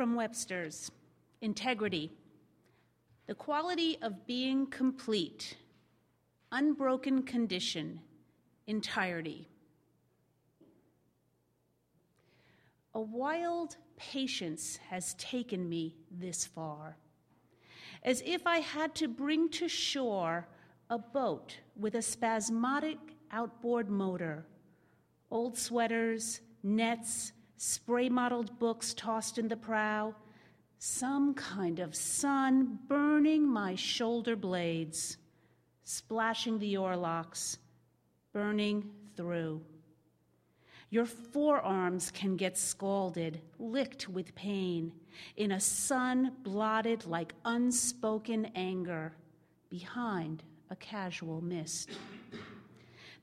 from Webster's, integrity, the quality of being complete, unbroken condition, entirety. A wild patience has taken me this far, as if I had to bring to shore a boat with a spasmodic outboard motor, old sweaters, nets, spray-mottled books tossed in the prow, some kind of sun burning my shoulder blades, splashing the oar locks, burning through. Your forearms can get scalded, licked with pain, in a sun blotted like unspoken anger, behind a casual mist.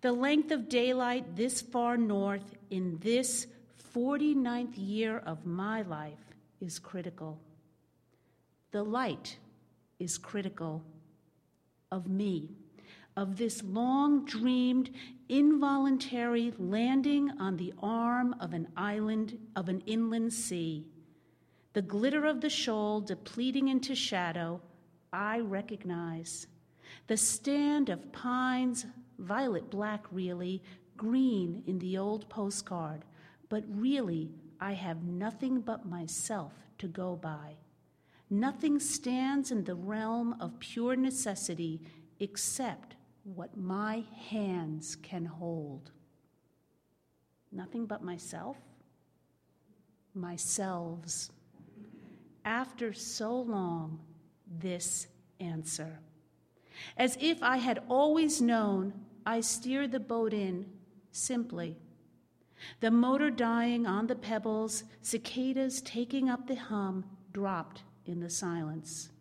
The length of daylight this far north in this 49th year of my life is critical. The light is critical of me, of this long-dreamed, involuntary landing on the arm of an island, of an inland sea. The glitter of the shoal depleting into shadow, I recognize. The stand of pines, violet-black really, green in the old postcard, but really I have nothing but myself to go by. Nothing stands in the realm of pure necessity except what my hands can hold. Nothing but myself, myselves. After so long, this answer. As if I had always known, I steered the boat in simply. The motor dying on the pebbles, cicadas taking up the hum, dropped in the silence.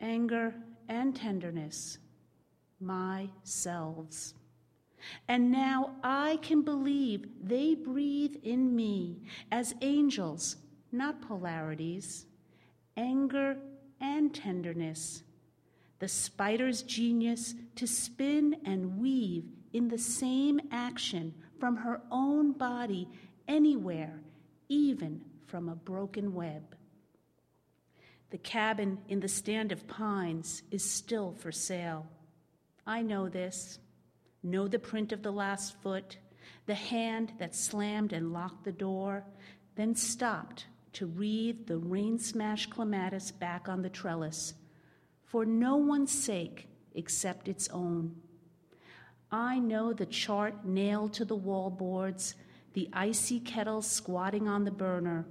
Anger and tenderness, myselves. And now I can believe they breathe in me as angels, not polarities. Anger and tenderness, the spider's genius to spin and weave in the same action from her own body anywhere, even from a broken web. The cabin in the stand of pines is still for sale. I know this, know the print of the last foot, the hand that slammed and locked the door, then stopped to wreathe the rain-smashed clematis back on the trellis, for no one's sake except its own. I know the chart nailed to the wall boards, the icy kettle squatting on the burner.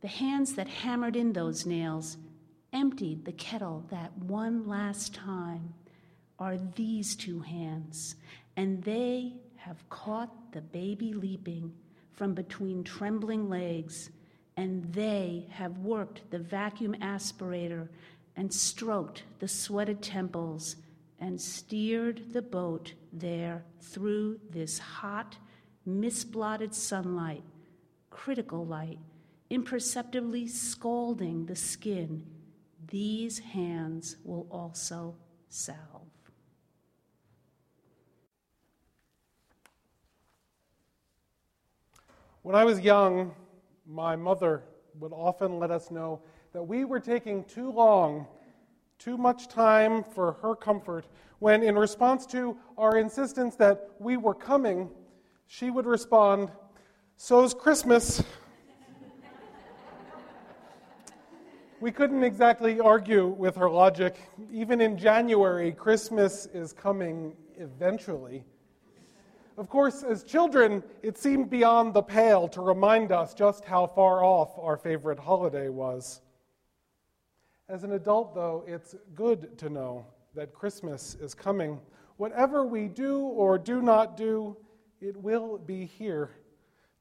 The hands that hammered in those nails, emptied the kettle that one last time, are these two hands, and they have caught the baby leaping from between trembling legs, and they have worked the vacuum aspirator and stroked the sweated temples, and steered the boat there through this hot, misblotted sunlight, critical light, imperceptibly scalding the skin. These hands will also salve. When I was young, my mother would often let us know that we were taking too long, too much time for her comfort, when in response to our insistence that we were coming, she would respond, "So's Christmas." We couldn't exactly argue with her logic. Even in January, Christmas is coming eventually. Of course, as children, it seemed beyond the pale to remind us just how far off our favorite holiday was. As an adult, though, it's good to know that Christmas is coming. Whatever we do or do not do, it will be here.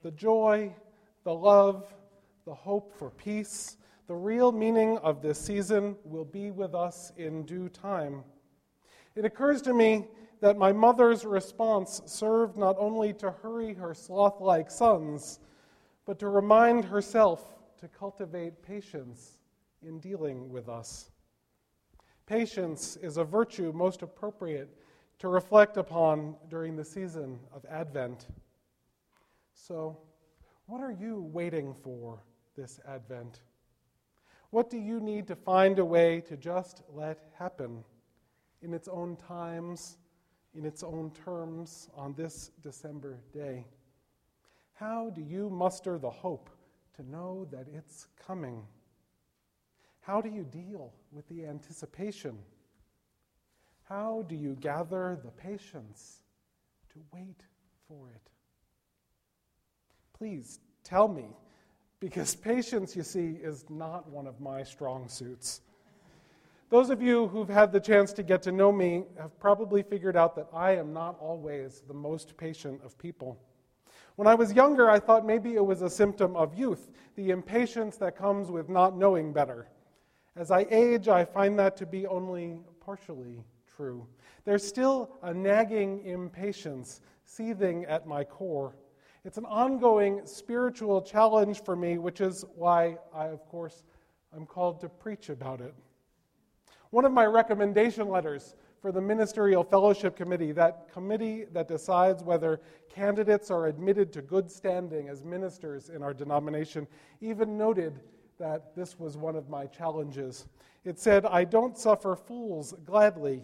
The joy, the love, the hope for peace, the real meaning of this season will be with us in due time. It occurs to me that my mother's response served not only to hurry her sloth-like sons, but to remind herself to cultivate patience in dealing with us. Patience is a virtue most appropriate to reflect upon during the season of Advent. So, what are you waiting for this Advent? What do you need to find a way to just let happen in its own times, in its own terms, on this December day? How do you muster the hope to know that it's coming? How do you deal with the anticipation? How do you gather the patience to wait for it? Please tell me, because patience, you see, is not one of my strong suits. Those of you who've had the chance to get to know me have probably figured out that I am not always the most patient of people. When I was younger, I thought maybe it was a symptom of youth, the impatience that comes with not knowing better. As I age, I find that to be only partially true. There's still a nagging impatience seething at my core. It's an ongoing spiritual challenge for me, which is why I, of course, am called to preach about it. One of my recommendation letters for the Ministerial Fellowship Committee, that committee that decides whether candidates are admitted to good standing as ministers in our denomination, even noted that this was one of my challenges. It said, "I don't suffer fools gladly,"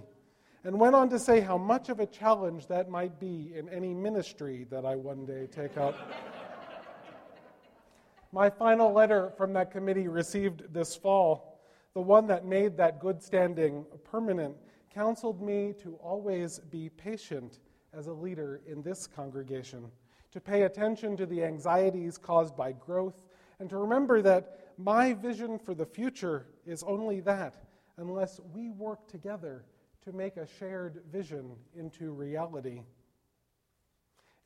and went on to say how much of a challenge that might be in any ministry that I one day take up. My final letter from that committee received this fall, the one that made that good standing permanent, counseled me to always be patient as a leader in this congregation, to pay attention to the anxieties caused by growth, and to remember that my vision for the future is only that unless we work together to make a shared vision into reality.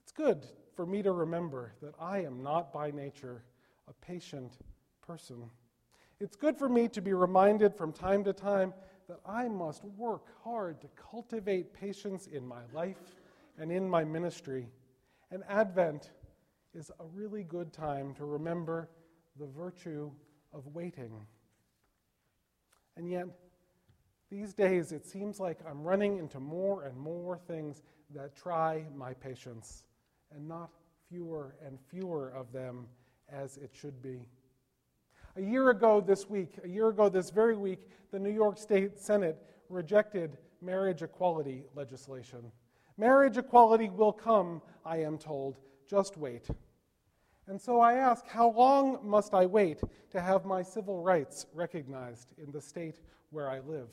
It's good for me to remember that I am not by nature a patient person. It's good for me to be reminded from time to time that I must work hard to cultivate patience in my life and in my ministry. And Advent is a really good time to remember the virtue of waiting. And yet, these days it seems like I'm running into more and more things that try my patience, and not fewer and fewer of them as it should be. A year ago this very week, the New York State Senate rejected marriage equality legislation. Marriage equality will come, I am told, just wait. And so I ask, how long must I wait to have my civil rights recognized in the state where I live?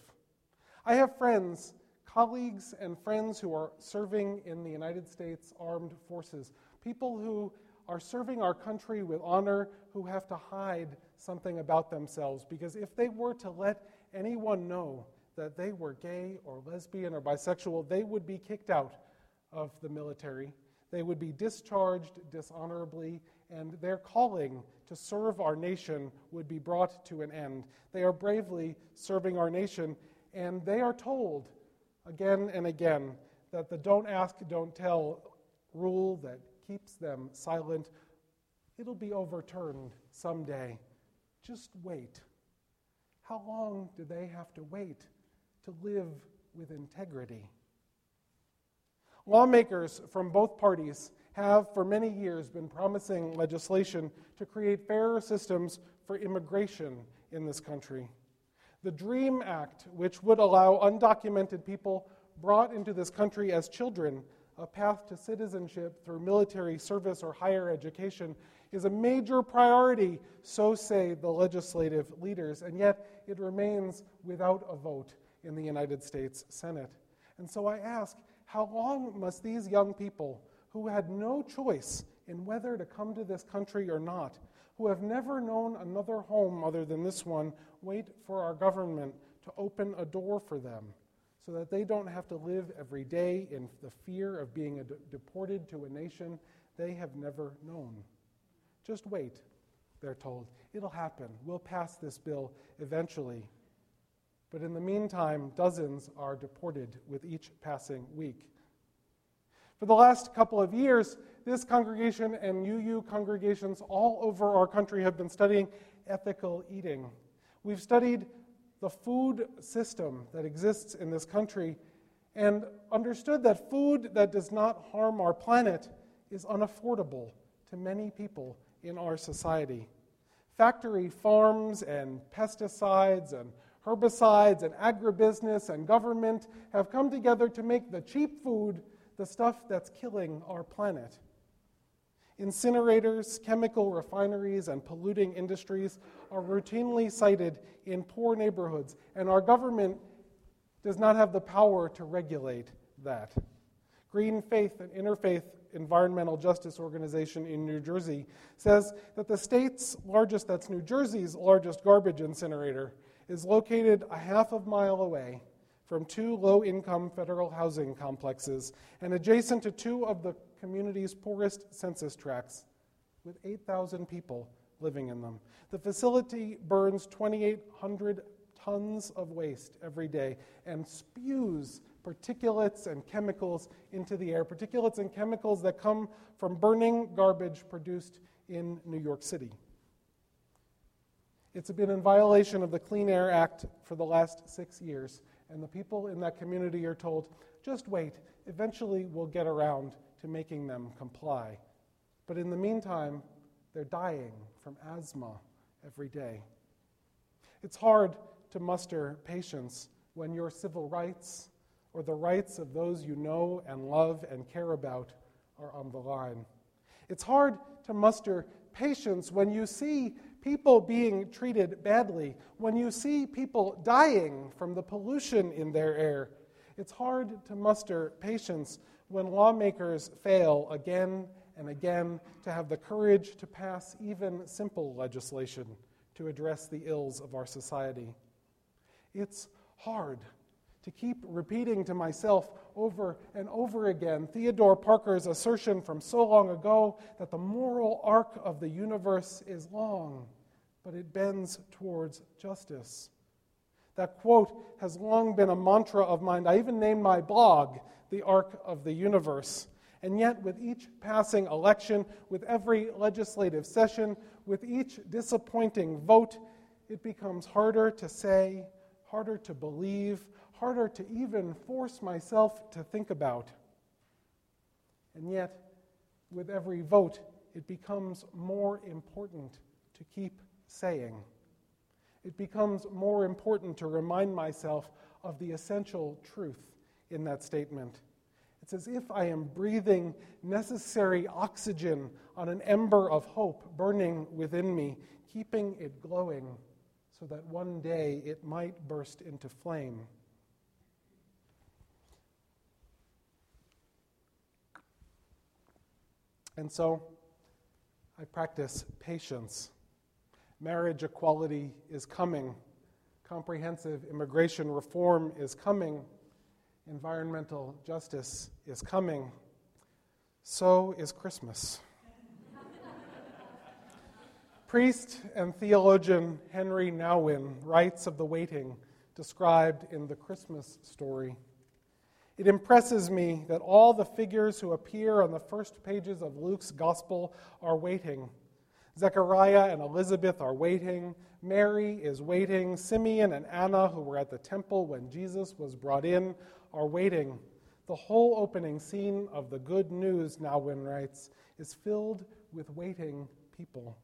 I have friends, colleagues and friends who are serving in the United States Armed Forces, people who are serving our country with honor, who have to hide something about themselves, because if they were to let anyone know that they were gay or lesbian or bisexual, they would be kicked out of the military. They would be discharged dishonorably, and their calling to serve our nation would be brought to an end. They are bravely serving our nation, and they are told again and again that the don't ask, don't tell rule that keeps them silent, it'll be overturned someday. Just wait. How long do they have to wait to live with integrity? Lawmakers from both parties have for many years been promising legislation to create fairer systems for immigration in this country. The DREAM Act, which would allow undocumented people brought into this country as children a path to citizenship through military service or higher education, is a major priority, so say the legislative leaders, and yet it remains without a vote in the United States Senate. And so I ask, how long must these young people who had no choice in whether to come to this country or not, who have never known another home other than this one, wait for our government to open a door for them, so that they don't have to live every day in the fear of being deported to a nation they have never known? Just wait, they're told. It'll happen. We'll pass this bill eventually. But in the meantime, dozens are deported with each passing week. For the last couple of years, this congregation and UU congregations all over our country have been studying ethical eating. We've studied the food system that exists in this country and understood that food that does not harm our planet is unaffordable to many people in our society. factory farms and pesticides and herbicides and agribusiness and government have come together to make the cheap food the stuff that's killing our planet. Incinerators, chemical refineries, and polluting industries are routinely cited in poor neighborhoods, and our government does not have the power to regulate that. Green Faith, an interfaith environmental justice organization in New Jersey, says that the state's largest, that's New Jersey's largest garbage incinerator, is located a half of mile away from two low-income federal housing complexes and adjacent to two of the community's poorest census tracts, with 8,000 people living in them. The facility burns 2,800 tons of waste every day and spews particulates and chemicals into the air, particulates and chemicals that come from burning garbage produced in New York City. It's been in violation of the Clean Air Act for the last 6 years, and the people in that community are told, just wait, eventually we'll get around to making them comply. But in the meantime, they're dying from asthma every day. It's hard to muster patience when your civil rights or the rights of those you know and love and care about are on the line. It's hard to muster patience when you see people being treated badly, when you see people dying from the pollution in their air. It's hard to muster patience when lawmakers fail again and again to have the courage to pass even simple legislation to address the ills of our society. It's hard to keep repeating to myself over and over again Theodore Parker's assertion from so long ago that the moral arc of the universe is long, but it bends towards justice. That quote has long been a mantra of mine. I even named my blog, The Arc of the Universe. And yet, with each passing election, with every legislative session, with each disappointing vote, it becomes harder to say, harder to believe, harder to even force myself to think about. And yet, with every vote, it becomes more important to keep saying. It becomes more important to remind myself of the essential truth in that statement. It's as if I am breathing necessary oxygen on an ember of hope burning within me, keeping it glowing so that one day it might burst into flame. And so, I practice patience. Marriage equality is coming. Comprehensive immigration reform is coming. Environmental justice is coming. So is Christmas. Priest and theologian Henry Nouwen writes of the waiting described in the Christmas story. It impresses me that all the figures who appear on the first pages of Luke's Gospel are waiting. Zechariah and Elizabeth are waiting. Mary is waiting. Simeon and Anna, who were at the temple when Jesus was brought in, are waiting. The whole opening scene of the Good News, Nouwen writes, is filled with waiting people.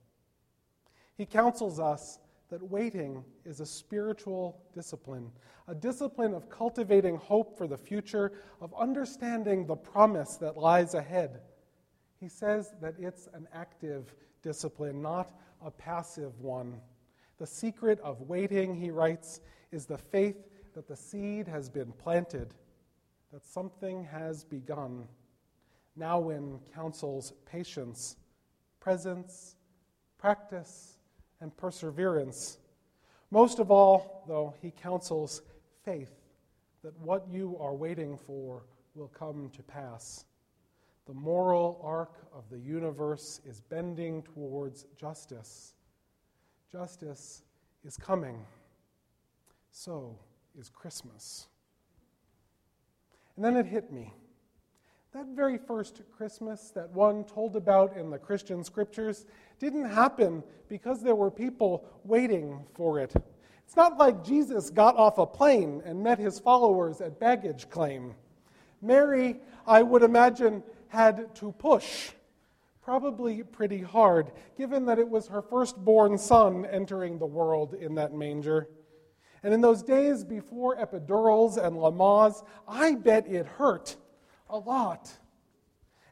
He counsels us that waiting is a spiritual discipline, a discipline of cultivating hope for the future, of understanding the promise that lies ahead. He says that it's an active discipline, not a passive one. The secret of waiting, he writes, is the faith that the seed has been planted, that something has begun. Nouwen counsels patience, presence, practice, and perseverance. Most of all, though, he counsels faith that what you are waiting for will come to pass. The moral arc of the universe is bending towards justice. Justice is coming. So is Christmas. And then it hit me. That very first Christmas that one told about in the Christian scriptures didn't happen because there were people waiting for it. It's not like Jesus got off a plane and met his followers at baggage claim. Mary, I would imagine, had to push, probably pretty hard, given that it was her firstborn son entering the world in that manger. And in those days before epidurals and Lamaze, I bet it hurt a lot.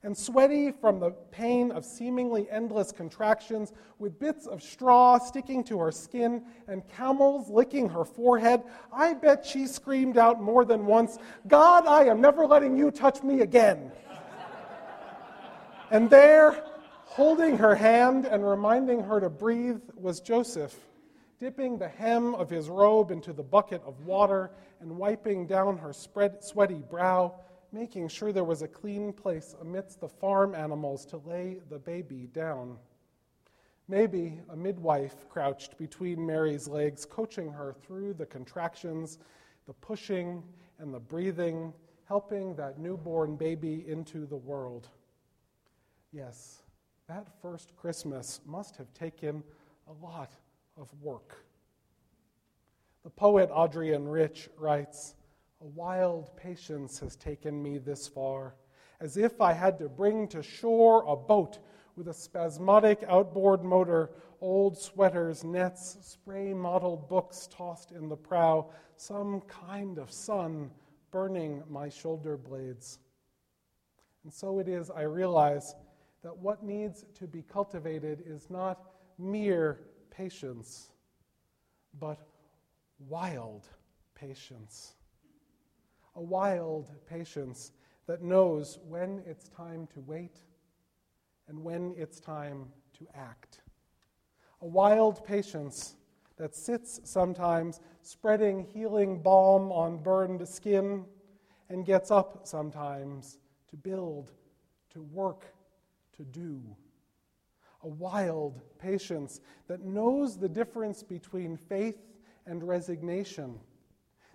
And sweaty from the pain of seemingly endless contractions, with bits of straw sticking to her skin and camels licking her forehead, I bet she screamed out more than once, "God, I am never letting you touch me again." And there, holding her hand and reminding her to breathe, was Joseph, dipping the hem of his robe into the bucket of water and wiping down her sweaty brow, making sure there was a clean place amidst the farm animals to lay the baby down. Maybe a midwife crouched between Mary's legs, coaching her through the contractions, the pushing, and the breathing, helping that newborn baby into the world. Yes, that first Christmas must have taken a lot of work. The poet Adrienne Rich writes, "A wild patience has taken me this far, as if I had to bring to shore a boat with a spasmodic outboard motor, old sweaters, nets, spray-mottled books tossed in the prow, some kind of sun burning my shoulder blades." And so it is I realize that what needs to be cultivated is not mere patience, but wild patience. A wild patience that knows when it's time to wait and when it's time to act. A wild patience that sits sometimes spreading healing balm on burned skin and gets up sometimes to build, to work, to do. A wild patience that knows the difference between faith and resignation,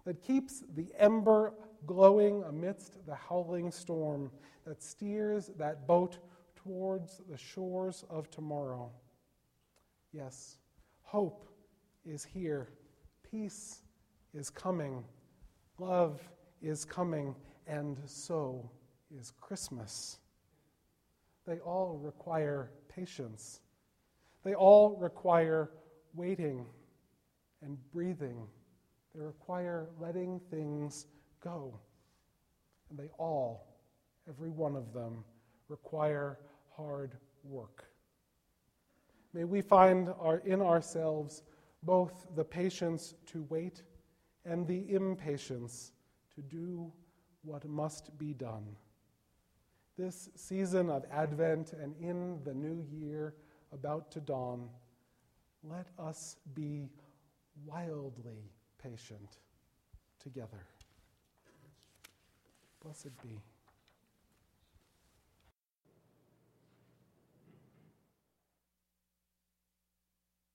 that keeps the ember glowing amidst the howling storm, that steers that boat towards the shores of tomorrow. Yes, hope is here, peace is coming, love is coming, and so is Christmas. They all require patience. They all require waiting and breathing. They require letting things go. And they all, every one of them, require hard work. May we find in ourselves both the patience to wait and the impatience to do what must be done. This season of Advent and in the new year about to dawn, let us be wildly patient together. Blessed be.